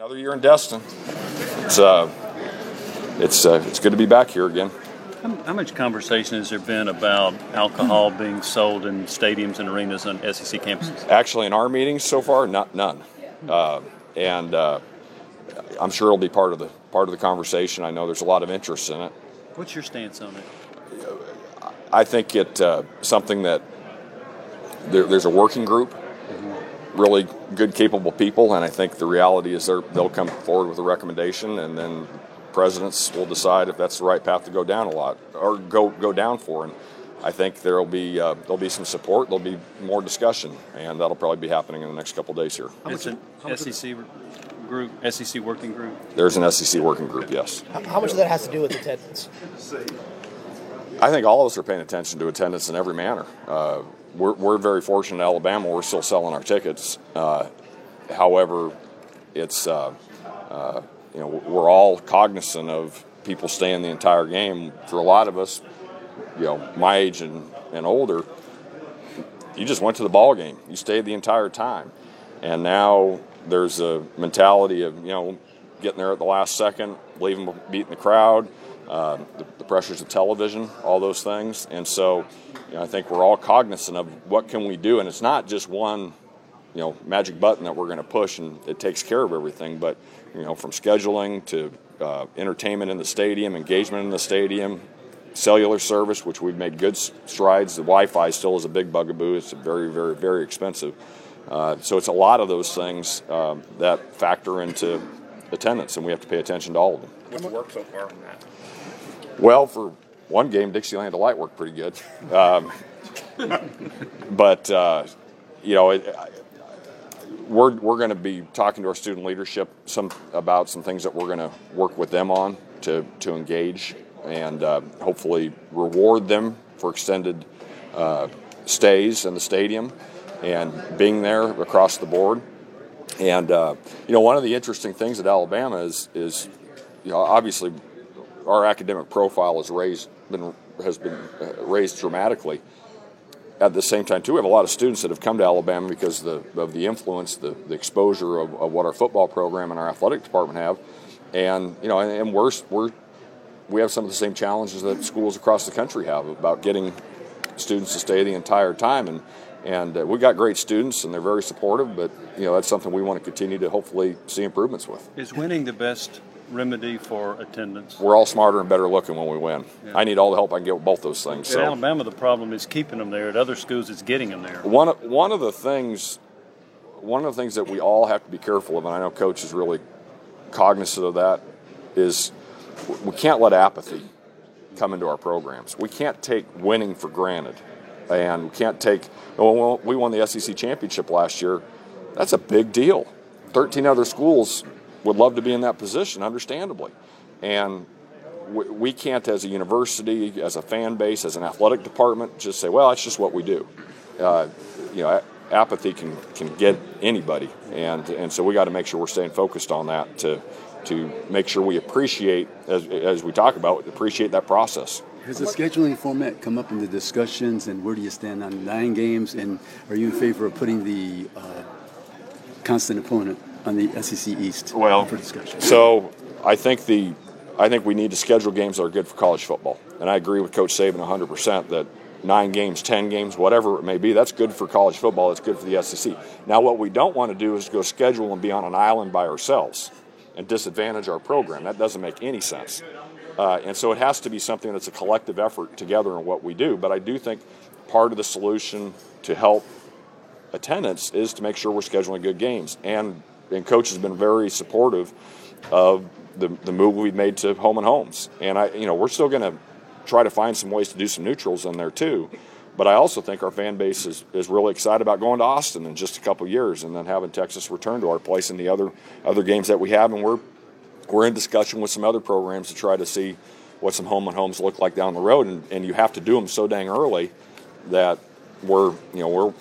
Another year in Destin. It's good to be back here again. How much conversation has there been about alcohol being sold in stadiums and arenas on SEC campuses? Actually, in our meetings so far, none. And I'm sure it'll be part of the conversation. I know there's a lot of interest in it. What's your stance on it? I think it's something that there's a working group, really good, capable people, and I think the reality is they'll come forward with a recommendation, and then presidents will decide if that's the right path to go down for. And I think there'll be some support, there'll be more discussion, and that'll probably be happening in the next couple of days here. It's an SEC group, SEC working group? There's an SEC working group, yes. How much of that has to do with attendance? I think all of us are paying attention to attendance in every manner. We're very fortunate in Alabama. We're still selling our tickets. However, it's we're all cognizant of people staying the entire game. For a lot of us, my age and older, you just went to the ball game. You stayed the entire time, and now there's a mentality of getting there at the last second, leaving, beating the crowd. The pressures of television, all those things, and so I think we're all cognizant of what can we do, and it's not just one magic button that we're going to push and it takes care of everything, but from scheduling to entertainment in the stadium, engagement in the stadium, cellular service, which we've made good strides. The Wi-Fi still is a big bugaboo. It's very, very, very expensive. So it's a lot of those things that factor into attendance, and we have to pay attention to all of them. What's worked so far on that? Well, for one game, Dixieland Delight worked pretty good. We're going to be talking to our student leadership about some things that we're going to work with them on to engage and hopefully reward them for extended stays in the stadium and being there across the board. And, one of the interesting things at Alabama is obviously our academic profile has been raised dramatically. At the same time, too, we have a lot of students that have come to Alabama because of the influence, the exposure of what our football program and our athletic department have, and we have some of the same challenges that schools across the country have about getting students to stay the entire time, and we've got great students and they're very supportive, but that's something we want to continue to hopefully see improvements with. Is winning the best remedy for attendance? We're all smarter and better looking when we win. Yeah. I need all the help I can get with both those things. In Alabama, the problem is keeping them there. At other schools, it's getting them there. One of the things that we all have to be careful of, and I know Coach is really cognizant of that, is we can't let apathy come into our programs. We can't take winning for granted, and we can't take. We won the SEC championship last year. That's a big deal. 13 other schools would love to be in that position, understandably. And we can't, as a university, as a fan base, as an athletic department, just say, well, that's just what we do. Apathy can get anybody. And so we got to make sure we're staying focused on that to make sure we appreciate, as we talk about, appreciate that process. Has the scheduling format come up in the discussions, and where do you stand on 9 games? And are you in favor of putting the constant opponent on the SEC East for discussion? So I think we need to schedule games that are good for college football. And I agree with Coach Saban 100% that 9 games, 10 games, whatever it may be, that's good for college football. It's good for the SEC. Now, what we don't want to do is go schedule and be on an island by ourselves and disadvantage our program. That doesn't make any sense. And so it has to be something that's a collective effort together in what we do. But I do think part of the solution to help attendance is to make sure we're scheduling good games. And Coach has been very supportive of the move we've made to home and homes. And we're still going to try to find some ways to do some neutrals in there too. But I also think our fan base is really excited about going to Austin in just a couple of years and then having Texas return to our place in the other games that we have. And we're in discussion with some other programs to try to see what some home and homes look like down the road. And you have to do them so dang early that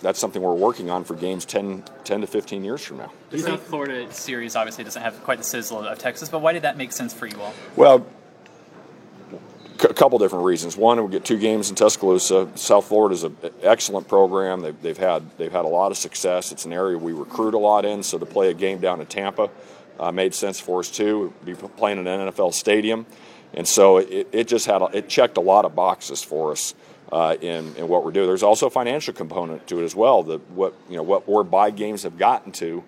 that's something we're working on for games 10 to 15 years from now. The South Florida series obviously doesn't have quite the sizzle of Texas, but why did that make sense for you all? Well, a couple different reasons. One, we get 2 games in Tuscaloosa. South Florida is an excellent program. They've had a lot of success. It's an area we recruit a lot in, so to play a game down in Tampa made sense for us too. We'd be playing in an NFL stadium. And so it just had it checked a lot of boxes for us in what we're doing. There's also a financial component to it as well. What where buy games have gotten to.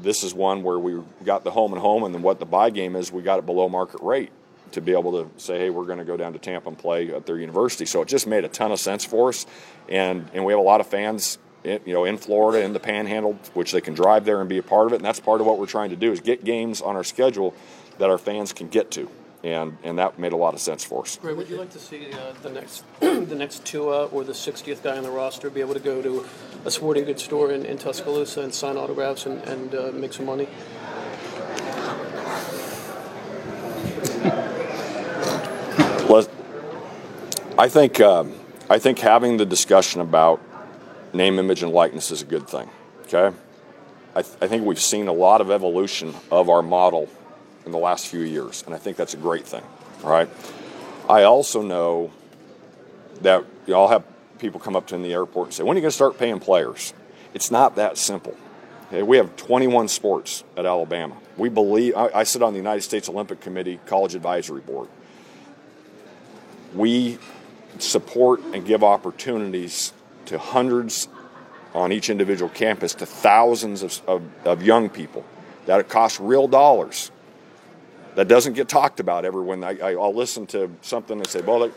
This is one where we got the home, and then what the buy game is, we got it below market rate to be able to say, hey, we're going to go down to Tampa and play at their university. So it just made a ton of sense for us, and we have a lot of fans in Florida, in the Panhandle, which they can drive there and be a part of it. And that's part of what we're trying to do is get games on our schedule that our fans can get to. And that made a lot of sense for us. Greg, would you like to see the next Tua or the 60th guy on the roster be able to go to a sporting goods store in Tuscaloosa and sign autographs and make some money? I think having the discussion about name, image, and likeness is a good thing. Okay, I think we've seen a lot of evolution of our model in the last few years, and I think that's a great thing. All right. I also know that I'll have people come up to me in the airport and say, "When are you going to start paying players?" It's not that simple. Okay, we have 21 sports at Alabama. We believe I sit on the United States Olympic Committee College Advisory Board. We support and give opportunities to hundreds on each individual campus, to thousands of young people that it costs real dollars. That doesn't get talked about everyone. I'll listen to something and say, well,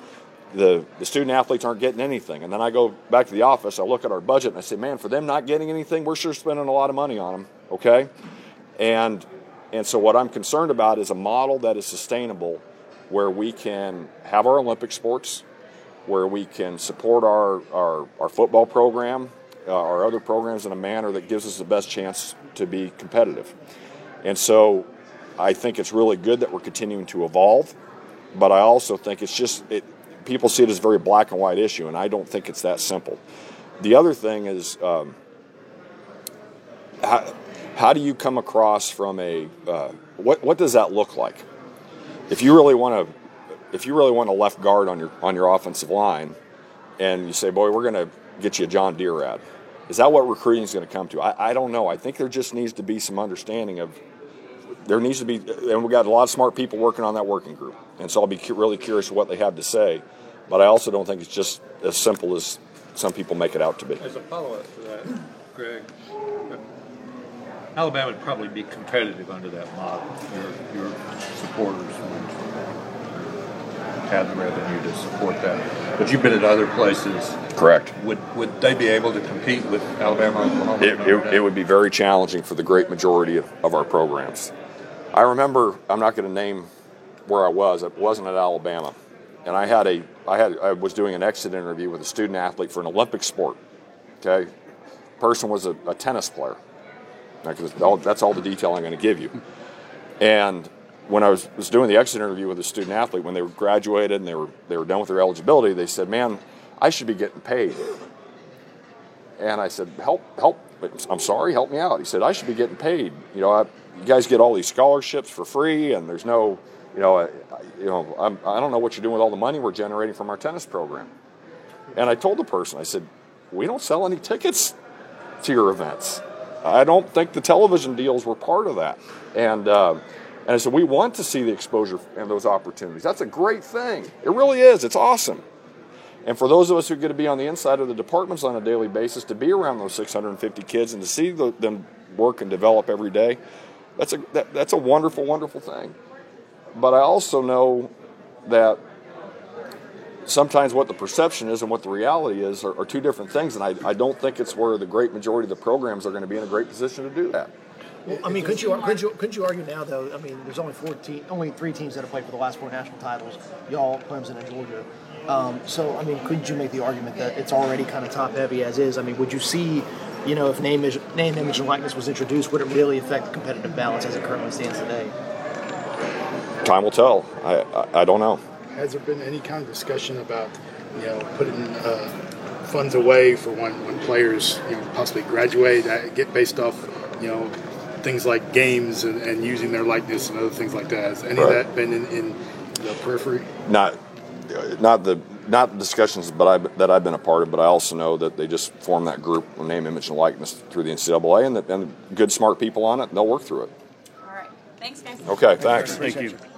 the student-athletes aren't getting anything. And then I go back to the office, I look at our budget, and I say, man, for them not getting anything, we're sure spending a lot of money on them, okay? And so what I'm concerned about is a model that is sustainable where we can have our Olympic sports, where we can support our football program, our other programs in a manner that gives us the best chance to be competitive. And so I think it's really good that we're continuing to evolve, but I also think it's just people see it as a very black and white issue, and I don't think it's that simple. The other thing is how do you come across from a what does that look like? If you really want a left guard on your offensive line, and you say, boy, we're going to get you a John Deere ad, is that what recruiting is going to come to? I don't know. I think there just needs to be some understanding of. There needs to be, and we've got a lot of smart people working on that working group, and so I'll be really curious what they have to say, but I also don't think it's just as simple as some people make it out to be. As a follow-up to that, Greg, Alabama would probably be competitive under that model. Your supporters would have the revenue to support that, but you've been at other places. Correct. Would they be able to compete with Alabama, Oklahoma? It would be very challenging for the great majority of our programs. I remember, I'm not going to name where I was. It wasn't at Alabama, and I was doing an exit interview with a student athlete for an Olympic sport. Okay, person was a tennis player. That's all the detail I'm going to give you. And when I was doing the exit interview with a student athlete, when they were graduated and they were done with their eligibility, they said, "Man, I should be getting paid." And I said, "Help! I'm sorry, help me out." He said, "I should be getting paid. You guys get all these scholarships for free, and there's no, I don't know what you're doing with all the money we're generating from our tennis program." And I told the person, I said, "We don't sell any tickets to your events. I don't think the television deals were part of that." And I said, "We want to see the exposure and those opportunities. That's a great thing. It really is. It's awesome." And for those of us who get to be on the inside of the departments on a daily basis, to be around those 650 kids and to see them work and develop every day, that's a wonderful, wonderful thing. But I also know that sometimes what the perception is and what the reality is are two different things, and I don't think it's where the great majority of the programs are going to be in a great position to do that. Well, I mean, couldn't you argue now, though? I mean, there's only three teams that have played for the last four national titles, y'all, Clemson, and Georgia. So, I mean, couldn't you make the argument that it's already kind of top-heavy as is? I mean, would you see, if name, image, and likeness was introduced, would it really affect the competitive balance as it currently stands today? Time will tell. I don't know. Has there been any kind of discussion about, putting funds away for when players, possibly graduate, get based off, things like games and using their likeness and other things like that? Has any of that been in the periphery? Not the discussions that I've been a part of, but I also know that they just form that group, name, image, and likeness through the NCAA, and good, smart people on it, and they'll work through it. Thanks, guys. Okay, thanks. Thank you.